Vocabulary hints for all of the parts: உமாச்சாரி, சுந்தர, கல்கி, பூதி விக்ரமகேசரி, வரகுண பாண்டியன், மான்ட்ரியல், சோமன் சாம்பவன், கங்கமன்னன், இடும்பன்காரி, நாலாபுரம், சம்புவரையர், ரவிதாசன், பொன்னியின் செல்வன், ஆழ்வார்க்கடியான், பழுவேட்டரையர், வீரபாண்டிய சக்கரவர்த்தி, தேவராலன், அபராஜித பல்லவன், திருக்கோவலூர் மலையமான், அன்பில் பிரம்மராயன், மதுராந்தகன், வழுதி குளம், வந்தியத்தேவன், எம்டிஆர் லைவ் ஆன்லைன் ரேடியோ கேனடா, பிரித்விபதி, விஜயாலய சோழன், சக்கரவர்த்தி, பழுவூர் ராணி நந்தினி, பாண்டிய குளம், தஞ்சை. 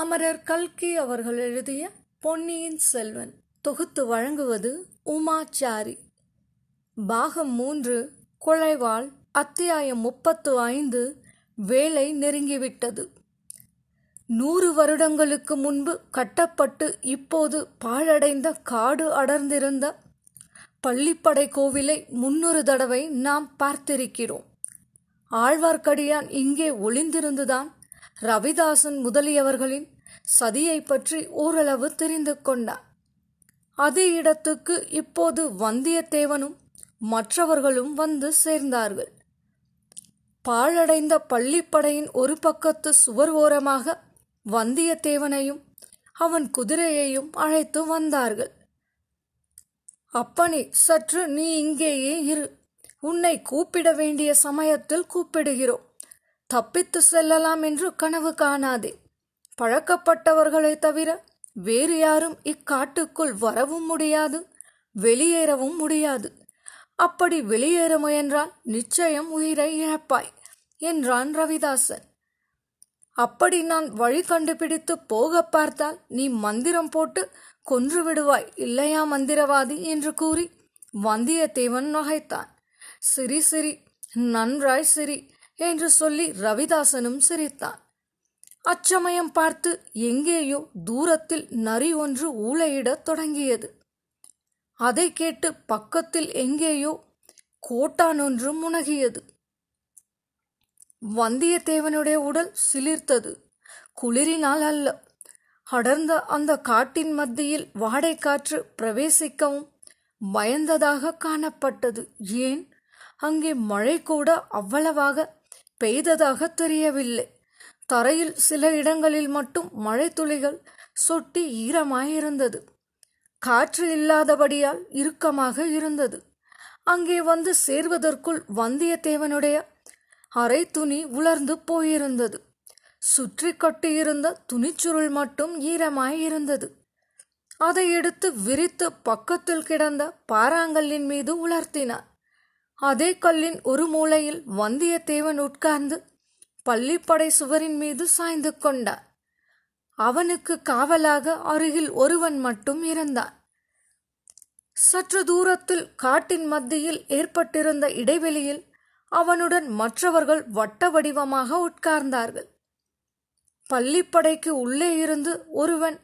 அமரர் கல்கி அவர்கள் எழுதிய பொன்னியின் செல்வன். தொகுத்து வழங்குவது உமாச்சாரி. பாகம் 3, கொலைவாள். அத்தியாயம் 35. வேலை நெருங்கிவிட்டது. 100 வருடங்களுக்கு முன்பு கட்டப்பட்டு இப்போது பாழடைந்த காடு அடர்ந்திருந்த பள்ளிப்படை கோவிலை 300 தடவை நாம் பார்த்திருக்கிறோம். ஆழ்வார்க்கடியான் இங்கே ஒளிந்திருந்துதான் ரவிதாசன் முதலியவர்களின் சதியை பற்றி ஓரளவு தெரிந்து கொண்டார். அதே இடத்துக்கு இப்போது வந்தியத்தேவனும் மற்றவர்களும் வந்து சேர்ந்தார்கள். பாழடைந்த பள்ளிப்படையின் ஒரு பக்கத்து சுவர் ஓரமாக வந்தியத்தேவனையும் அவன் குதிரையையும் அழைத்து வந்தார்கள். அப்பனே, சற்று நீ இங்கேயே இரு. உன்னை கூப்பிட வேண்டிய சமயத்தில் கூப்பிடுகிறோம். தப்பித்து செல்லலாம் என்று கனவு காணாதே. பழக்கப்பட்டவர்களை தவிர வேறு யாரும் இக்காட்டுக்குள் வரவும் முடியாது, வெளியேறவும் முடியாது. அப்படி வெளியேற முயன்றால் நிச்சயம் உயிரை இழப்பாய் என்றான் ரவிதாசன். அப்படி நான் வழி கண்டுபிடித்து போக பார்த்தால் நீ மந்திரம் போட்டு கொன்று விடுவாய், இல்லையா மந்திரவாதி என்று கூறி வந்தியத்தேவன் நகைத்தான். சிரி சிரி, நன்றாய் சிரி என்று சொல்லி ரவிதாசனும் சிரித்தான். அச்சமயம் பார்த்து எங்கேயோ தூரத்தில் நரி ஒன்று ஊளையிடத் தொடங்கியது. அதை கேட்டு பக்கத்தில் எங்கேயோ கோட்டான் ஒன்று முனகியது. வந்தியத்தேவனுடைய உடல் சிலிர்த்தது. குளிரினால் அல்ல, அடர்ந்த அந்த காட்டின் மத்தியில் வாடை காற்று பிரவேசிக்கவும் பயந்ததாக காணப்பட்டது. ஏன் அங்கே மழை கூட அவ்வளவாக பெய்ததாக தெரியவில்லை. தரையில் சில இடங்களில் மட்டும் மழை துளிகள் சொட்டி ஈரமாயிருந்தது. காற்று இல்லாதபடியால் இறுக்கமாக இருந்தது. அங்கே வந்து சேர்வதற்குள் வந்தியத்தேவனுடைய அரை துணி உலர்ந்து போயிருந்தது. சுற்றி கட்டியிருந்த துணிச்சுருள் மட்டும் ஈரமாயிருந்தது. அதை எடுத்து விரித்து பக்கத்தில் கிடந்த பாறாங்கல்லின் மீது உலர்த்தினார். அதே கல்லின் ஒரு மூலையில் வந்தியத்தேவன் உட்கார்ந்து பள்ளிப்படை சுவரின் மீது சாய்ந்து கொண்டார். அவனுக்கு காவலாக அருகில் ஒருவன் மட்டும் இருந்தான். சற்று தூரத்தில் காட்டின் மத்தியில் ஏற்பட்டிருந்த இடைவெளியில் அவனுடன் மற்றவர்கள் வட்ட வடிவமாக உட்கார்ந்தார்கள். பள்ளிப்படைக்கு உள்ளே இருந்து ஒருவன்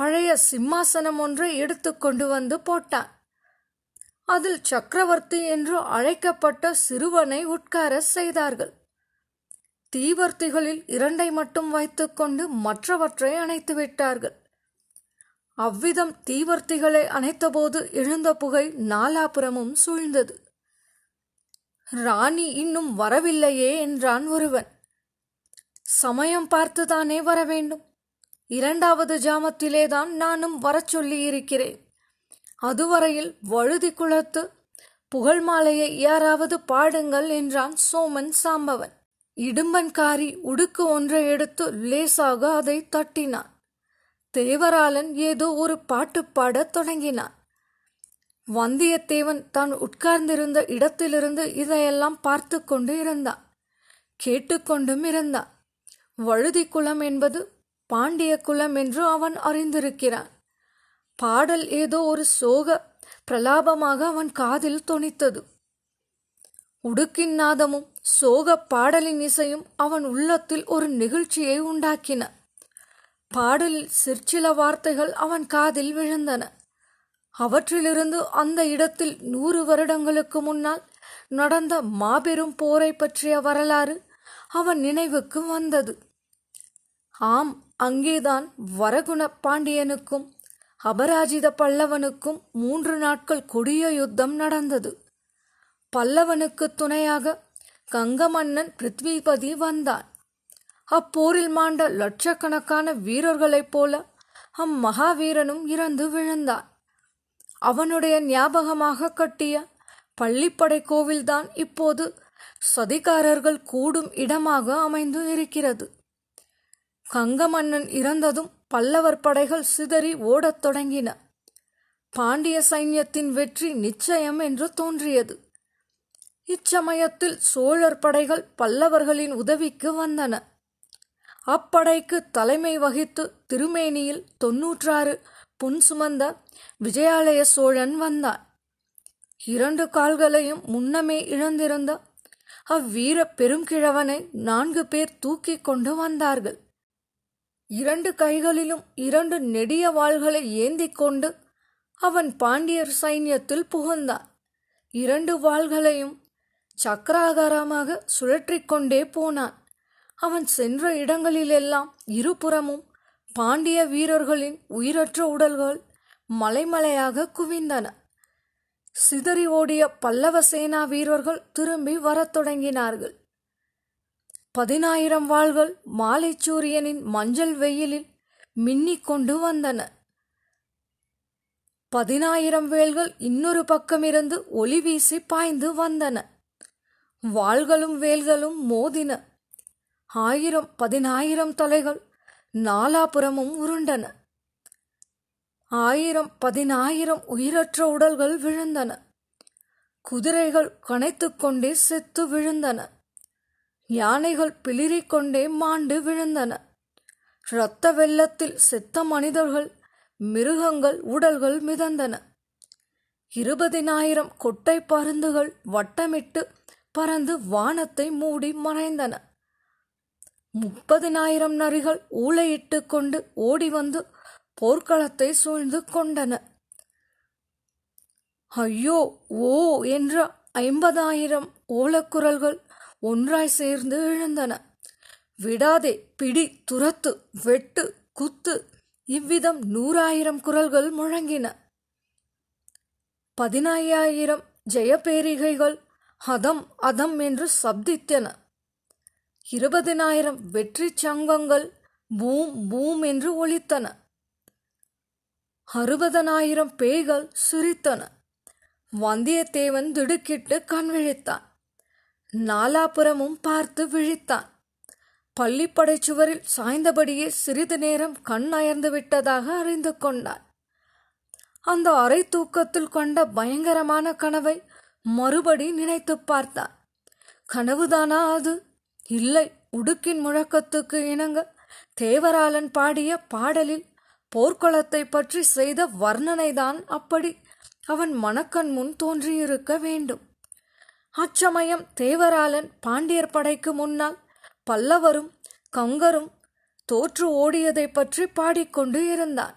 பழைய சிம்மாசனம் ஒன்றை எடுத்து கொண்டு வந்து போட்டான். அதில் சக்கரவர்த்தி என்று அழைக்கப்பட்ட சிறுவனை உட்கார செய்தார்கள். தீவர்த்திகளில் 2 மட்டும் வைத்துக்கொண்டு மற்றவற்றை அணைத்து விட்டார்கள். அவ்விதம் தீவர்த்திகளை அணைத்தபோது எழுந்த புகை நாலாபுரமும் சூழ்ந்தது. ராணி இன்னும் வரவில்லையே என்றான் ஒருவன். சமயம் பார்த்துதானே வர வேண்டும். 2வது ஜாமத்திலேதான் நானும் வரச் சொல்லியிருக்கிறேன். அதுவரையில் வழுதி குளத்து புகழ் மாலையை யாராவது பாடுங்கள் என்றான் சோமன் சாம்பவன். இடும்பன்காரி உடுக்கு ஒன்றை எடுத்து லேசாக அதை தட்டினான். தேவராலன் ஏதோ ஒரு பாட்டு பாடத் தொடங்கினான். வந்தியத்தேவன் தான் உட்கார்ந்திருந்த இடத்திலிருந்து இதையெல்லாம் பார்த்து கொண்டு இருந்தான், கேட்டுக்கொண்டும் இருந்தான். வழுதி குளம் என்பது பாண்டிய குளம் என்று அவன் அறிந்திருக்கிறான். பாடல் ஏதோ ஒரு சோக பிரலாபமாக அவன் காதில் தொனித்தது. உடுக்கின் நாதமும் சோக பாடலின் இசையும் அவன் உள்ளத்தில் ஒரு நெகிழ்ச்சியை உண்டாக்கின. பாடலில் சிற்சில வார்த்தைகள் அவன் காதில் விழுந்தன. அவற்றிலிருந்து அந்த இடத்தில் 100 வருடங்களுக்கு முன்னால் நடந்த மாபெரும் போரை பற்றிய வரலாறு அவன் நினைவுக்கு வந்தது. ஆம், அங்கேதான் வரகுண பாண்டியனுக்கும் அபராஜித பல்லவனுக்கும் 3 நாட்கள் கொடிய யுத்தம் நடந்தது. பல்லவனுக்கு துணையாக கங்கமன்னன் பிரித்விபதி வந்தான். அப்போரில் மாண்ட லட்சக்கணக்கான வீரர்களைப் போல அம்மகாவீரனும் இறந்து விழுந்தான். அவனுடைய ஞாபகமாக கட்டிய பள்ளிப்படை கோவில்தான் இப்போது சதிகாரர்கள் கூடும் இடமாக அமைந்து இருக்கிறது. கங்கமன்னன் இறந்ததும் பல்லவர் படைகள் சிதறி ஓடத் தொடங்கின. பாண்டிய சைன்யத்தின் வெற்றி நிச்சயம் என்று தோன்றியது. இச்சமயத்தில் சோழர் படைகள் பல்லவர்களின் உதவிக்கு வந்தன. அப்படைக்கு தலைமை வகித்து திருமேனியில் 96 புன் சுமந்த விஜயாலய சோழன் வந்தான். 2 கால்களையும் முன்னமே இழந்திருந்த அவ்வீர பெருங்கிழவனை 4 பேர் தூக்கி கொண்டு வந்தார்கள். 2 கைகளிலும் 2 நெடிய வாள்களை ஏந்தி கொண்டு அவன் பாண்டியர் சைன்யத்தில் புகுந்தான். 2 வாள்களையும் சக்கராகாரமாக சுழற்றி கொண்டே போனான். அவன் சென்ற இடங்களிலெல்லாம் இருபுறமும் பாண்டிய வீரர்களின் உயிரற்ற உடல்கள் மலைமலையாக குவிந்தன. சிதறி ஓடிய பல்லவ சேனா வீரர்கள் திரும்பி வரத் தொடங்கினார்கள். 10,000 வாள்கள் மாலை சூரியனின் மஞ்சள் வெயிலில் மின்னிக் கொண்டு வந்தன. 10,000 வேல்கள் இன்னொரு பக்கமிருந்து ஒளி வீசி பாய்ந்து வந்தன. வாள்களும் வேல்களும் மோதின. 1000-10,000 தலைகள் நாலாபுரமும் உருண்டன. 1000-10,000 உயிரற்ற உடல்கள் விழுந்தன. குதிரைகள் கனைத்துக்கொண்டே செத்து விழுந்தன. யானைகள் பிளிரிக்கொண்டே மாண்டு விழுந்தன. இரத்த வெள்ளத்தில் செத்த மனிதர்கள், மிருகங்கள் உடல்கள் மிதந்தன. 20,000 கொட்டை பருந்துகள் வட்டமிட்டு பறந்து வானத்தை மூடி மறைந்தன. 30,000 நரிகள் ஊளையிட்டு கொண்டு ஓடி வந்து போர்க்களத்தை சூழ்ந்து கொண்டன. ஐயோ ஓ என்ற 50,000 ஓலக்குரல்கள் ஒன்றாய் சேர்ந்து எழுந்தன. விடாதே, பிடி, துரத்து, வெட்டு, குத்து, இவ்விதம் 100,000 குரல்கள் முழங்கின. 15,000 ஜெயபேரிகைகள் ஹதம் அதம் என்று சப்தித்தன. 20,000 வெற்றி சங்கங்கள் பூம் பூம் என்று ஒலித்தன. 60,000 பேய்கள் சிரித்தன. வந்தியத்தேவன் திடுக்கிட்டு கண் விழித்தான். நாலாபுரமும் பார்த்து விழித்தான். பள்ளிப்படை சுவரில் சாய்ந்தபடியே சிறிது நேரம் கண் அயர்ந்து விட்டதாக அறிந்து கொண்டான். அந்த அரை தூக்கத்தில் கொண்ட பயங்கரமான கனவை மறுபடி நினைத்து பார்த்தான். கனவுதானா அது? இல்லை. உடுக்கின் முழக்கத்துக்கு இணங்க தேவராலன் பாடிய பாடலில் போர்க்களத்தை பற்றி செய்த வர்ணனைதான் அப்படி அவன் மனக்கண் முன் தோன்றியிருக்க வேண்டும். அச்சமயம் தேவராலன் பாண்டியர் படைக்கு முன்னால் பல்லவரும் கங்கரும் தோற்று ஓடியதை பற்றி பாடிக்கொண்டு இருந்தான்.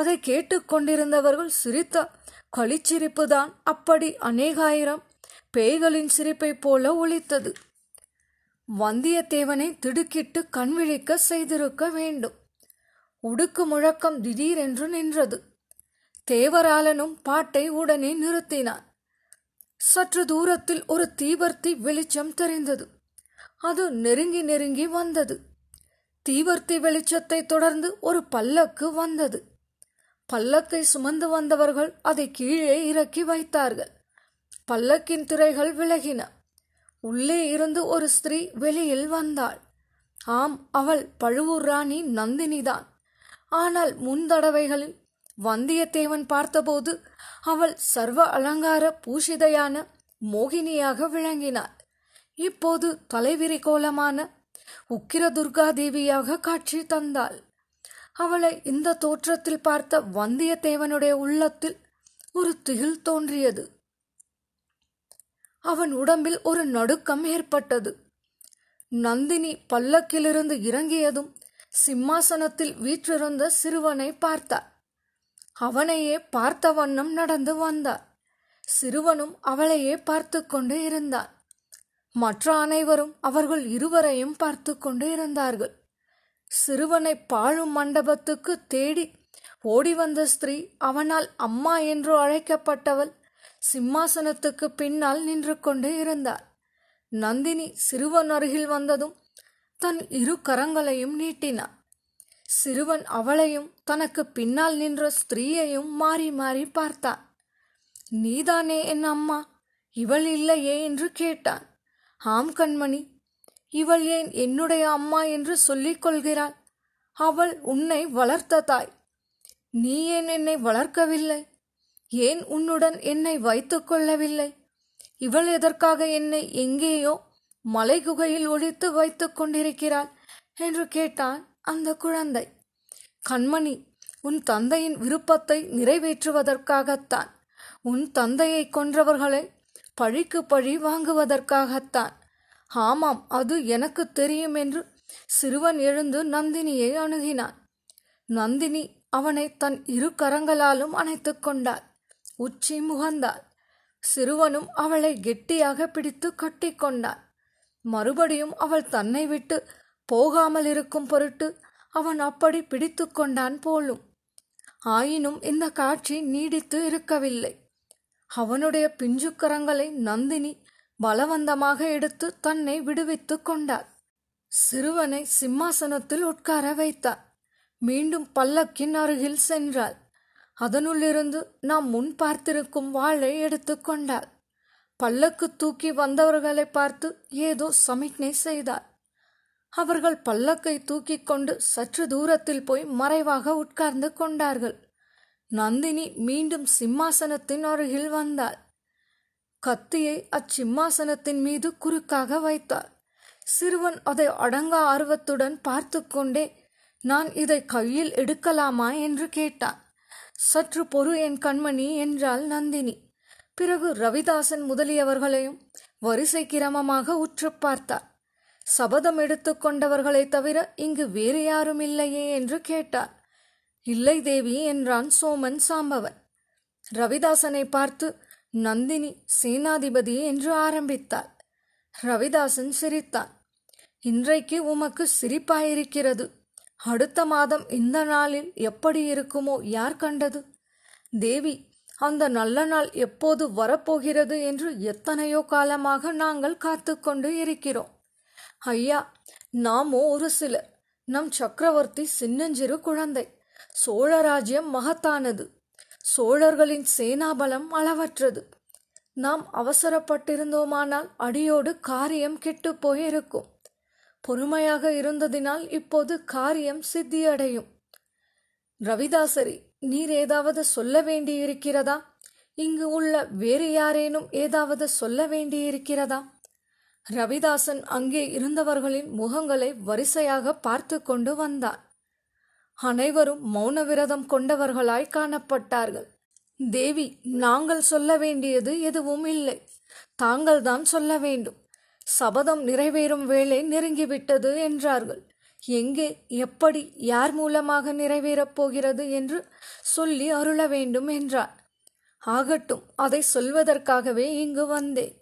அதை கேட்டுக்கொண்டிருந்தவர்கள் சிரித்த களிச்சிரிப்புதான் அப்படி அநேகாயிரம் பேய்களின் சிரிப்பை போல ஒலித்தது. வந்தியத்தேவனை திடுக்கிட்டு கண்விழிக்க செய்திருக்க வேண்டும். உடுக்கு முழக்கம் திடீரென்று நின்றது. தேவராலனும் பாட்டை உடனே நிறுத்தினான். சற்று தூரத்தில் ஒரு தீவர்த்தி வெளிச்சம் தெரிந்தது. அது நெருங்கி நெருங்கி வந்தது. தீவர்த்தி வெளிச்சத்தை தொடர்ந்து ஒரு பல்லக்கு வந்தது. பல்லக்கை சுமந்து வந்தவர்கள் அதை கீழே இறக்கி வைத்தார்கள். பல்லக்கின் திரைகள் விலகின. உள்ளே இருந்து ஒரு ஸ்திரீ வெளியில் வந்தாள். ஆம், அவள் பழுவூர் ராணி நந்தினிதான். ஆனால் முந்தடவைகளில் வந்தியத்தேவன் பார்த்தபோது அவள் சர்வ அலங்கார பூஷிதையான மோகினியாக விளங்கினாள். இப்போது தலைவிரிகோலமான உக்கிரதுர்காதேவியாக காட்சி தந்தாள். அவளை இந்த தோற்றத்தில் பார்த்த வந்தியத்தேவனுடைய உள்ளத்தில் ஒரு திகில் தோன்றியது. அவன் உடம்பில் ஒரு நடுக்கம் ஏற்பட்டது. நந்தினி பல்லக்கிலிருந்து இறங்கியதும் சிம்மாசனத்தில் வீற்றிருந்த சிறுவனை பார்த்தாள். அவனையே பார்த்த வண்ணம் நடந்து வந்தார். சிறுவனும் அவளையே பார்த்து கொண்டு இருந்தான். மற்ற அனைவரும் அவர்கள் இருவரையும் பார்த்து கொண்டு இருந்தார்கள். சிறுவனை பாழும் மண்டபத்துக்கு தேடி ஓடி வந்த ஸ்திரீ, அவனால் அம்மா என்று அழைக்கப்பட்டவள், சிம்மாசனத்துக்கு பின்னால் நின்று கொண்டு இருந்தார். நந்தினி சிறுவன் அருகில் வந்ததும் தன் இரு கரங்களையும் நீட்டினார். சிறுவன் அவளையும் தனக்கு பின்னால் நின்ற ஸ்திரீயையும் மாறி மாறி பார்த்தான். நீதானே என் அம்மா? இவள் இல்லையே என்று கேட்டான். ஆம் கண்மணி, இவள் ஏன் என்னுடைய அம்மா என்று சொல்லிக் கொள்கிறாள்? அவள் உன்னை வளர்த்த தாய். நீ ஏன் என்னை வளர்க்கவில்லை? ஏன் உன்னுடன் என்னை வைத்து கொள்ளவில்லை? இவள் எதற்காக என்னை எங்கேயோ மலை குகையில் ஒழித்து வைத்து கொண்டிருக்கிறாள் என்று கேட்டான் அந்த குழந்தை. கண்மணி, உன் தந்தையின் விருப்பத்தை நிறைவேற்றுவதற்காகத்தான், உன் தந்தையை கொன்றவர்களை பழிக்கு பழி வாங்குவதற்காகத்தான். ஆமாம், அது எனக்கு தெரியும் என்று சிறுவன் எழுந்து நந்தினியை அணுகினான். நந்தினி அவனை தன் இரு கரங்களாலும் அணைத்து கொண்டாள். உச்சி முகந்தாள். சிறுவனும் அவளை கெட்டியாக பிடித்து கட்டி கொண்டான். மறுபடியும் அவள் தன்னை விட்டு போகாமல் இருக்கும் பொருட்டு அவன் அப்படி பிடித்து கொண்டான் போலும். ஆயினும் இந்த காட்சி நீடித்து இருக்கவில்லை. அவனுடைய பிஞ்சுக்கரங்களை நந்தினி பலவந்தமாக எடுத்து தன்னை விடுவித்து கொண்டாள். சிறுவனை சிம்மாசனத்தில் உட்கார வைத்தாள். மீண்டும் பல்லக்கின் அருகில் சென்றாள். அதனுள்ளிருந்து நாம் முன் பார்த்திருக்கும் வாளை எடுத்து கொண்டாள். பல்லக்கு தூக்கி வந்தவர்களை பார்த்து ஏதோ சமிக்ஞை செய்தாள். அவர்கள் பல்லக்கை தூக்கி கொண்டு சற்று தூரத்தில் போய் மறைவாக உட்கார்ந்து கொண்டார்கள். நந்தினி மீண்டும் சிம்மாசனத்தின் அருகில் வந்தாள். கத்தியை அச்சிம்மாசனத்தின் மீது குறுக்காக வைத்தாள். சிறுவன் அதை அடங்கா ஆர்வத்துடன் பார்த்து கொண்டே, நான் இதை கையில் எடுக்கலாமா என்று கேட்டான். சற்று பொறு என் கண்மணி என்றாள் நந்தினி. பிறகு ரவிதாசன் முதலியவர்களையும் வரிசை கிரமமாக உற்று பார்த்தார். சபதம் எடுத்து கொண்டவர்களை தவிர இங்கு வேறு யாரும் இல்லையே என்று கேட்டார். இல்லை தேவி என்றான் சோமன் சாம்பவன். ரவிதாசனை பார்த்து நந்தினி சேனாதிபதி என்று ஆரம்பித்தாள். ரவிதாசன் சிரித்தான். இன்றைக்கு உமக்கு சிரிப்பாயிருக்கிறது. அடுத்த மாதம் இந்த நாளில் எப்படி இருக்குமோ யார் கண்டது? தேவி, அந்த நல்ல நாள் எப்போது வரப்போகிறது என்று எத்தனையோ காலமாக நாங்கள் காத்து கொண்டு இருக்கிறோம். ஐயா, நாமோ ஒரு சிலர். நம் சக்கரவர்த்தி சின்னஞ்சிறு குழந்தை. சோழ ராஜ்யம் மகத்தானது. சோழர்களின் சேனாபலம் அளவற்றது. நாம் அவசரப்பட்டிருந்தோமானால் அடியோடு காரியம் கெட்டு போயிருக்கும். பொறுமையாக இருந்ததினால் இப்போது காரியம் சித்தியடையும். ரவிதாசரி, நீர் ஏதாவது சொல்ல வேண்டியிருக்கிறதா? இங்கு உள்ள வேறு யாரேனும் ஏதாவது சொல்ல வேண்டியிருக்கிறதா? ரவிதாசன் அங்கே இருந்தவர்களின் முகங்களை வரிசையாக பார்த்து கொண்டு வந்தான். அனைவரும் மௌன விரதம் கொண்டவர்களாய் காணப்பட்டார்கள். தேவி, நாங்கள் சொல்ல வேண்டியது எதுவும் இல்லை. தாங்கள்தான் சொல்ல வேண்டும். சபதம் நிறைவேறும் வேளை நெருங்கிவிட்டது என்றார்கள். எங்கே, எப்படி, யார் மூலமாக நிறைவேறப் போகிறது என்று சொல்லி அருள வேண்டும் என்றார். ஆகட்டும், அதை சொல்வதற்காகவே இங்கு வந்தேன்.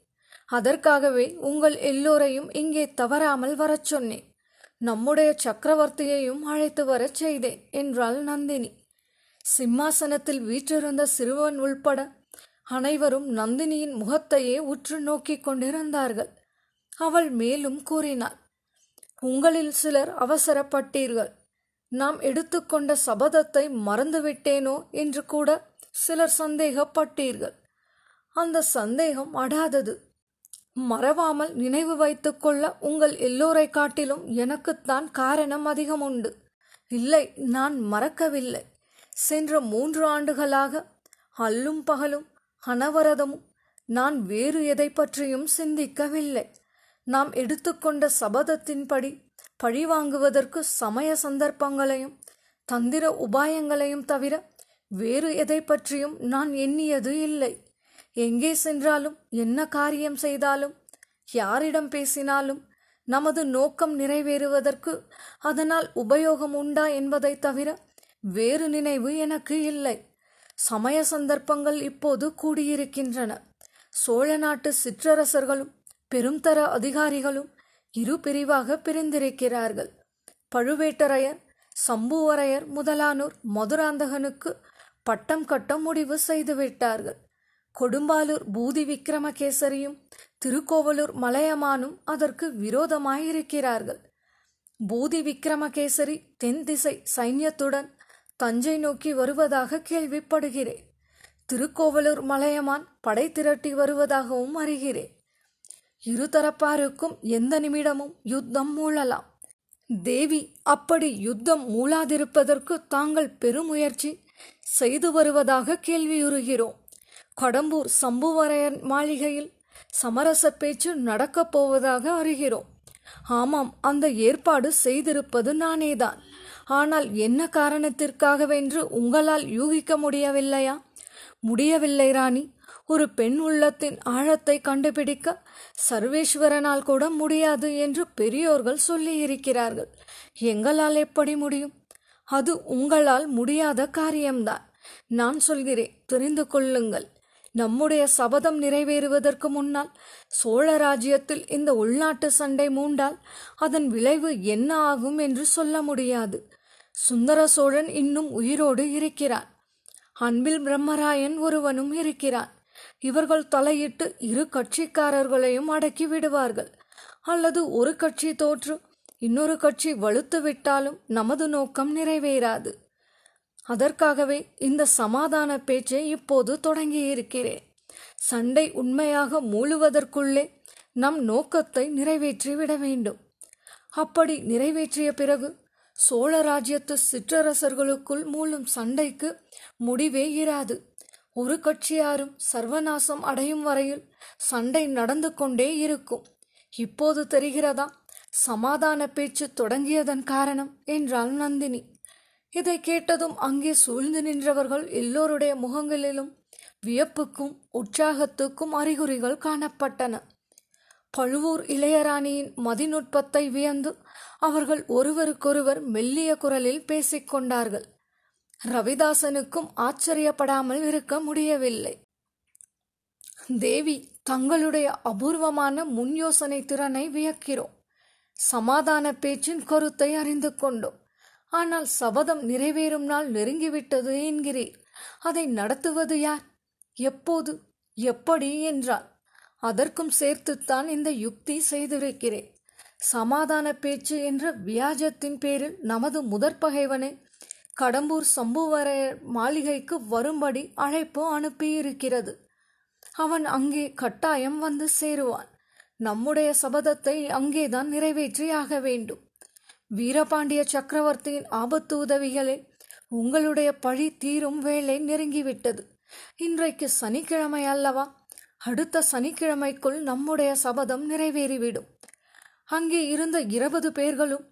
அதற்காகவே உங்கள் எல்லோரையும் இங்கே தவறாமல் வரச் சொன்னேன். நம்முடைய சக்கரவர்த்தியையும் அழைத்து வரச் செய்தேன் என்றாள் நந்தினி. சிம்மாசனத்தில் வீற்றிருந்த சிறுவன் உள்பட அனைவரும் நந்தினியின் முகத்தையே உற்று நோக்கி கொண்டிருந்தார்கள். அவள் மேலும் கூறினாள், உங்களில் சிலர் அவசரப்பட்டீர்கள். நாம் எடுத்துக்கொண்ட சபதத்தை மறந்துவிட்டேனோ என்று கூட சிலர் சந்தேகப்பட்டீர்கள். அந்த சந்தேகம் அடாதது. மறவாமல் நினைவு வைத்து கொள்ள உங்கள் எல்லோரை காட்டிலும் எனக்குத்தான் காரணம் அதிகம் உண்டு. இல்லை, நான் மறக்கவில்லை. சென்ற 3 ஆண்டுகளாக அல்லும் பகலும் அனவரதமும் நான் வேறு எதை பற்றியும் சிந்திக்கவில்லை. நாம் எடுத்துக்கொண்ட சபதத்தின்படி பழி வாங்குவதற்கு சமய சந்தர்ப்பங்களையும் தந்திர உபாயங்களையும் தவிர வேறு எதை பற்றியும் நான் எண்ணியது இல்லை. எங்கே சென்றாலும், என்ன காரியம் செய்தாலும், யாரிடம் பேசினாலும் நமது நோக்கம் நிறைவேறுவதற்கு அதனால் உபயோகம் உண்டா என்பதை தவிர வேறு நினைவு எனக்கு இல்லை. சமய சந்தர்ப்பங்கள் இப்போது கூடியிருக்கின்றன. சோழ நாட்டு சிற்றரசர்களும் பெரும்தர அதிகாரிகளும் இரு பிரிவாக பிரிந்திருக்கிறார்கள். பழுவேட்டரையர், சம்புவரையர் முதலானோர் மதுராந்தகனுக்கு பட்டம் கட்ட முடிவு செய்துவிட்டார்கள். கொடும்பாலூர் பூதி விக்ரமகேசரியும் திருக்கோவலூர் மலையமானும் அதற்கு விரோதமாயிருக்கிறார்கள். பூதி விக்ரமகேசரி தென் திசை சைன்யத்துடன் தஞ்சை நோக்கி வருவதாக கேள்விப்படுகிறேன். திருக்கோவலூர் மலையமான் படை திரட்டி வருவதாகவும் அறிகிறேன். இருதரப்பாருக்கும் எந்த நிமிடமும் யுத்தம் மூழலாம். தேவி, அப்படி யுத்தம் மூழாதிருப்பதற்கு தாங்கள் பெருமுயற்சி செய்து வருவதாக கேள்வியுறுகிறோம். கடம்பூர் சம்புவரையர் மாளிகையில் சமரச பேச்சு நடக்கப் போவதாக அறிகிறோம். ஆமாம், அந்த ஏற்பாடு செய்திருப்பது நானேதான். ஆனால் என்ன காரணத்திற்காகவென்று உங்களால் யூகிக்க முடியவில்லையா? முடியவில்லை ராணி. ஒரு பெண் உள்ளத்தின் ஆழத்தை கண்டுபிடிக்க சர்வேஸ்வரனால் கூட முடியாது என்று பெரியோர்கள் சொல்லியிருக்கிறார்கள். எங்களால் எப்படி முடியும்? அது உங்களால் முடியாத காரியம்தான். நான் சொல்கிறேன், தெரிந்து கொள்ளுங்கள். நம்முடைய சபதம் நிறைவேறுவதற்கு முன்னால் சோழ ராஜ்யத்தில் இந்த உள்நாட்டு சண்டை மூண்டால் அதன் விளைவு என்ன ஆகும் என்று சொல்ல முடியாது. சுந்தர சோழன் இன்னும் உயிரோடு இருக்கிறான். அன்பில் பிரம்மராயன் ஒருவனும் இருக்கிறான். இவர்கள் தலையிட்டு இரு கட்சிக்காரர்களையும் அடக்கி விடுவார்கள். அல்லது ஒரு கட்சி தோற்று இன்னொரு கட்சி வலுத்து விட்டாலும் நமது நோக்கம் நிறைவேறாது. அதற்காகவே இந்த சமாதான பேச்சை இப்போது தொடங்கியிருக்கிறேன். சண்டை உண்மையாக மூழுவதற்குள்ளே நம் நோக்கத்தை நிறைவேற்றிவிட வேண்டும். அப்படி நிறைவேற்றிய பிறகு சோழ ராஜ்யத்து சிற்றரசர்களுக்குள் மூழும் சண்டைக்கு முடிவே இராது. ஒரு கட்சியாரும் சர்வநாசம் அடையும் வரையில் சண்டை நடந்து கொண்டே இருக்கும். இப்போது தெரிகிறதா சமாதான பேச்சு தொடங்கியதன் காரணம் என்றாள் நந்தினி. இதை கேட்டதும் அங்கே சூழ்ந்து நின்றவர்கள் எல்லோருடைய முகங்களிலும் வியப்புக்கும் உற்சாகத்துக்கும் அறிகுறிகள் காணப்பட்டன. பழுவூர் இளையராணியின் மதிநுட்பத்தை வியந்து அவர்கள் ஒருவருக்கொருவர் மெல்லிய குரலில் பேசிக்கொண்டார்கள். ரவிதாசனுக்கும் ஆச்சரியப்படாமல் இருக்க முடியவில்லை. தேவி, தங்களுடைய அபூர்வமான முன் யோசனை திறனை வியக்கிறோம். சமாதான பேச்சின் கருத்தை அறிந்து கொண்டோம். ஆனால் சபதம் நிறைவேறும் நாள் நெருங்கிவிட்டது என்கிறீர். அதை நடத்துவது யார், எப்போது, எப்படி என்றார். அதற்கும் சேர்த்துத்தான் இந்த யுக்தி செய்திருக்கிறேன். சமாதான பேச்சு என்ற வியாஜத்தின் பேரில் நமது முதற்பகைவனை கடம்பூர் சம்புவரையர் மாளிகைக்கு வரும்படி அழைப்பு அனுப்பியிருக்கிறது. அவன் அங்கே கட்டாயம் வந்து சேருவான். நம்முடைய சபதத்தை அங்கேதான் நிறைவேற்றியாக வேண்டும். வீரபாண்டிய சக்கரவர்த்தியின் ஆபத்து உதவிகளே, உங்களுடைய பழி தீரும் வேலை நெருங்கிவிட்டது. இன்றைக்கு சனிக்கிழமை அல்லவா? அடுத்த சனிக்கிழமைக்குள் நம்முடைய சபதம் நிறைவேறிவிடும். அங்கே இருந்த 20 பேர்களும்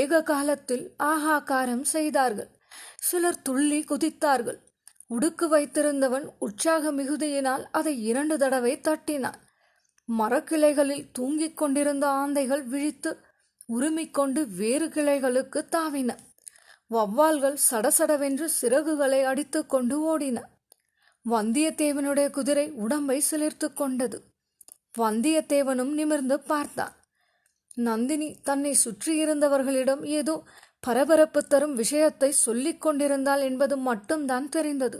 ஏக காலத்தில் ஆகாகாரம் செய்தார்கள். சிலர் துள்ளி குதித்தார்கள். உடுக்கு வைத்திருந்தவன் உற்சாக மிகுதியினால் அதை 2 தடவை தட்டினான். மரக்கிளைகளில் தூங்கிக் கொண்டிருந்த ஆந்தைகள் விழித்து உருமிக்கொண்டு வேறு கிளைகளுக்கு தாவின. வௌவால்கள் சடசடவென்று சிறகுகளை அடித்து கொண்டு ஓடின. வந்தியத்தேவனுடைய குதிரை உடம்பை சிலிர்த்து கொண்டது. வந்தியத்தேவனும் நிமிர்ந்து பார்த்தான். நந்தினி தன்னை சுற்றியிருந்தவர்களிடம் ஏதோ பரபரப்பு தரும் விஷயத்தை சொல்லிக் கொண்டிருந்தாள் என்பது மட்டும்தான் தெரிந்தது.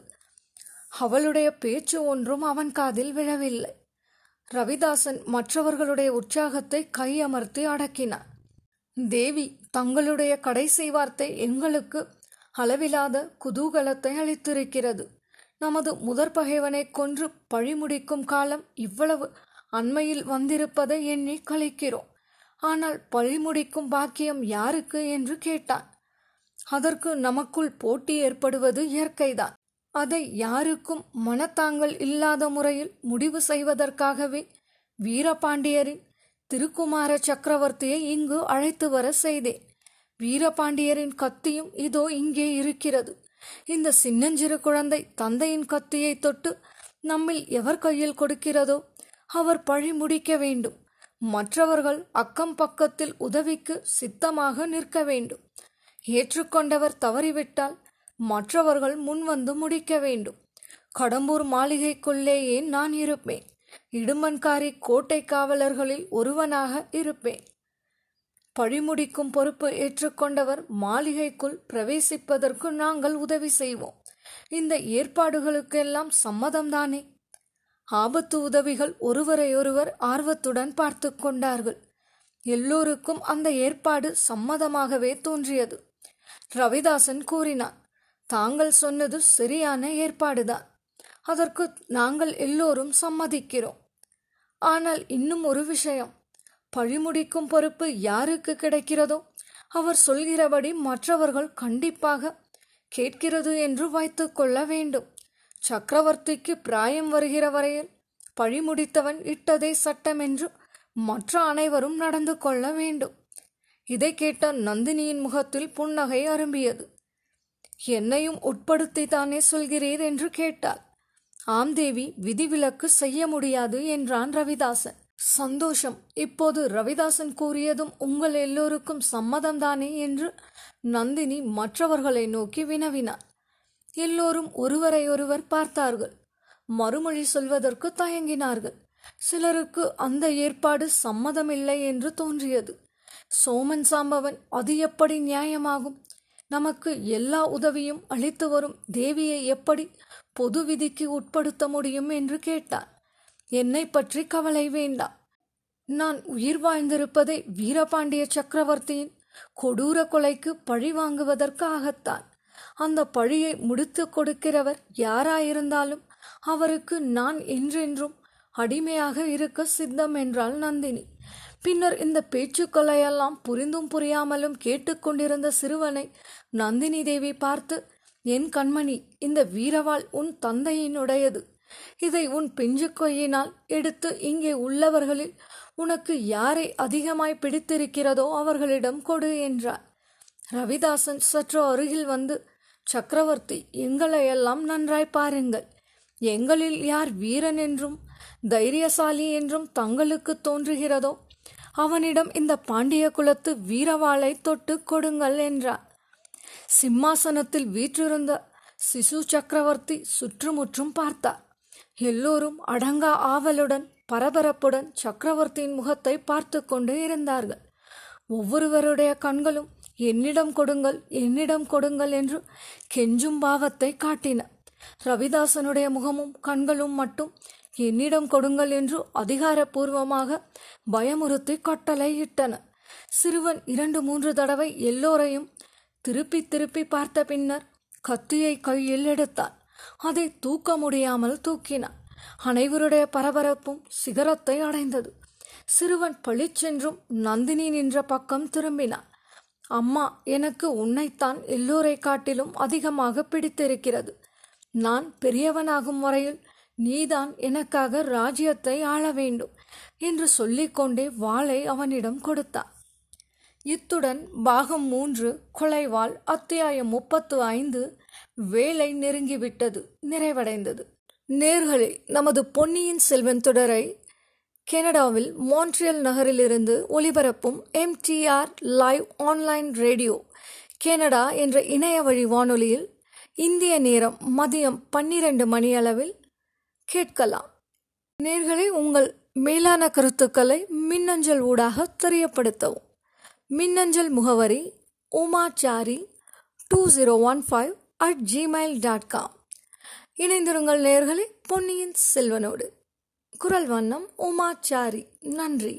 அவளுடைய பேச்சு ஒன்றும் அவன் காதில் விழவில்லை. ரவிதாசன் மற்றவர்களுடைய உற்சாகத்தை கையமர்த்தி அடக்கினான். தேவி, தங்களுடைய கடைசி வார்த்தை எங்களுக்கு அளவிலாத குதூகலத்தை அளித்திருக்கிறது. நமது முதற்பகைவனை கொன்று பழிமுடிக்கும் காலம் இவ்வளவு அண்மையில் வந்திருப்பதை எண்ணி கழிக்கிறோம். ஆனால் பழிமுடிக்கும் பாக்கியம் யாருக்கு என்று கேட்டான். அதற்கு நமக்குள் போட்டி ஏற்படுவது இயற்கைதான். அதை யாருக்கும் மனத்தாங்கல் இல்லாத முறையில் முடிவு செய்வதற்காகவே வீரபாண்டியரின் திருக்குமார சக்கரவர்த்தியை இங்கு அழைத்து வர செய்தேன். வீரபாண்டியரின் கத்தியும் இதோ இங்கே இருக்கிறது. இந்த சின்னஞ்சிறு குழந்தை தந்தையின் கத்தியை தொட்டு நம்மில் எவர் கையில் கொடுக்கிறதோ அவர் பழி முடிக்க வேண்டும். மற்றவர்கள் அக்கம் பக்கத்தில் உதவிக்கு சித்தமாக நிற்க வேண்டும். ஏற்றுக்கொண்டவர் தவறிவிட்டால் மற்றவர்கள் முன்வந்து முடிக்க வேண்டும். கடம்பூர் மாளிகைக்குள்ளேயே நான் இருப்பேன். இடும்பன்காரி கோட்டை காவலர்களில் ஒருவனாக இருப்பேன். பழிமுடிக்கும் பொறுப்பு ஏற்றுக்கொண்டவர் மாளிகைக்குள் பிரவேசிப்பதற்கு நாங்கள் உதவி செய்வோம். இந்த ஏற்பாடுகளுக்கெல்லாம் சம்மதம்தானே? ஆபத்து உதவிகள் ஒருவரையொருவர் ஆர்வத்துடன் பார்த்து கொண்டார்கள். எல்லோருக்கும் அந்த ஏற்பாடு சம்மதமாகவே தோன்றியது. ரவிதாசன் கூறினான், தாங்கள் சொன்னது சரியான ஏற்பாடுதான். அதற்கு நாங்கள் எல்லோரும் சம்மதிக்கிறோம். ஆனால் இன்னும் ஒரு விஷயம், பழிமுடிக்கும் பொறுப்பு யாருக்கு கிடைக்கிறதோ அவர் சொல்கிறபடி மற்றவர்கள் கண்டிப்பாக கேட்கிறது என்று வைத்து கொள்ள வேண்டும். சக்கரவர்த்திக்கு பிராயம் வருகிற வரையில் பழிமுடித்தவன் இட்டதே சட்டம் என்று மற்ற அனைவரும் நடந்து கொள்ள வேண்டும். இதை கேட்ட நந்தினியின் முகத்தில் புன்னகை அரும்பியது. என்னையும் உட்படுத்தி தானே சொல்கிறீர் என்று கேட்டாள். ஆம் தேவி, விதிவிலக்கு செய்ய முடியாது என்றான் ரவிதாசன். சந்தோஷம். இப்போது ரவிதாசன் கூறியதும் உங்கள் எல்லோருக்கும் சம்மதம்தானே என்று நந்தினி மற்றவர்களை நோக்கி வினவினாள். எல்லோரும் ஒருவரையொருவர் பார்த்தார்கள். மறுமொழி சொல்வதற்கு தயங்கினார்கள். சிலருக்கு அந்த ஏற்பாடு சம்மதமில்லை என்று தோன்றியது. சோமன் சாம்பவன், அது எப்படி நியாயமாகும்? நமக்கு எல்லா உதவியும் அளித்து வரும் தேவியை எப்படி பொது விதிக்கு உட்படுத்த முடியும் என்று கேட்டார். என்னை பற்றி கவலை வேண்டாம். நான் உயிர் வாழ்ந்திருப்பதை வீரபாண்டிய சக்கரவர்த்தியின் கொடூர கொலைக்கு பழி வாங்குவதற்காகத்தான். அந்த பழியை முடித்து கொடுக்கிறவர் யாராயிருந்தாலும் அவருக்கு நான் என்றென்றும் அடிமையாக இருக்க சித்தம் என்றாள் நந்தினி. பின்னர் இந்த பேச்சுக்களையெல்லாம் புரிந்தும் புரியாமலும் கேட்டுக்கொண்டிருந்த சிறுவனை நந்தினி தேவி பார்த்து, என் கண்மணி, இந்த வீரவாள் உன் தந்தையினுடையது. இதை உன் பிஞ்சு கொயினால் எடுத்து இங்கே உள்ளவர்களில் உனக்கு யாரை அதிகமாய் பிடித்திருக்கிறதோ அவர்களிடம் கொடு என்றார். ரவிதாசன் சற்று அருகில் வந்து, சக்கரவர்த்தி, எங்களையெல்லாம் நன்றாய் பாருங்கள். எங்களில் யார் வீரன் என்றும் தைரியசாலி என்றும் தங்களுக்கு தோன்றுகிறதோ அவனிடம் இந்த பாண்டிய குலத்து வீரவாளை தொட்டு கொடுங்கள் என்றார். சிம்மாசனத்தில் வீற்றிருந்த சிசு சக்கரவர்த்தி சுற்றுமுற்றும் பார்த்தார். எல்லோரும் அடங்கா ஆவலுடன் பரபரப்புடன் சக்கரவர்த்தியின் முகத்தை பார்த்து கொண்டு இருந்தார்கள். ஒவ்வொருவருடைய கண்களும் என்னிடம் கொடுங்கள், என்னிடம் கொடுங்கள் என்று கெஞ்சும் பாவத்தை காட்டின. ரவிதாசனுடைய முகமும் கண்களும் மட்டும் என்னிடம் கொடுங்கள் என்று அதிகாரப்பூர்வமாக பயமுறுத்தி கட்டளையிட்டன. சிறுவன் 2-3 தடவை எல்லோரையும் திருப்பி திருப்பி பார்த்த பின்னர் கத்தியை கையில் எடுத்தான். அதை தூக்க முடியாமல் தூக்கினான். அனைவருடைய பரபரப்பும் சிகரத்தை அடைந்தது. சிறுவன் பளிச்சென்றும் நந்தினி நின்ற பக்கம் திரும்பினான். அம்மா, எனக்கு உன்னைத்தான் எல்லோரை காட்டிலும் அதிகமாக பிடித்திருக்கிறது. நான் பெரியவனாகும் வரையில் நீதான் எனக்காக ராஜ்யத்தை ஆள வேண்டும் என்று சொல்லிக்கொண்டே வாளை அவனிடம் கொடுத்தான். இத்துடன் பாகம் 3 கொலைவாள் அத்தியாயம் 35 வேலை நெருங்கிவிட்டது நிறைவடைந்தது. நேயர்களே, நமது பொன்னியின் செல்வன் தொடரை கனடாவில் மான்ட்ரியல் நகரிலிருந்து ஒலிபரப்பும் எம்டிஆர் லைவ் ஆன்லைன் ரேடியோ கேனடா என்ற இணைய வழி வானொலியில் இந்திய நேரம் மதியம் 12 மணி அளவில் கேட்கலாம். நேயர்களே, உங்கள் மேலான கருத்துக்களை மின்னஞ்சல் ஊடாக தெரியப்படுத்தவும். மின்னஞ்சல் முகவரி umaachari2015@gmail.com. இணைந்திருங்கள் நேயர்களே பொன்னியின் செல்வனோடு. குரல் வண்ணம் உமாச்சாரி. நன்றி.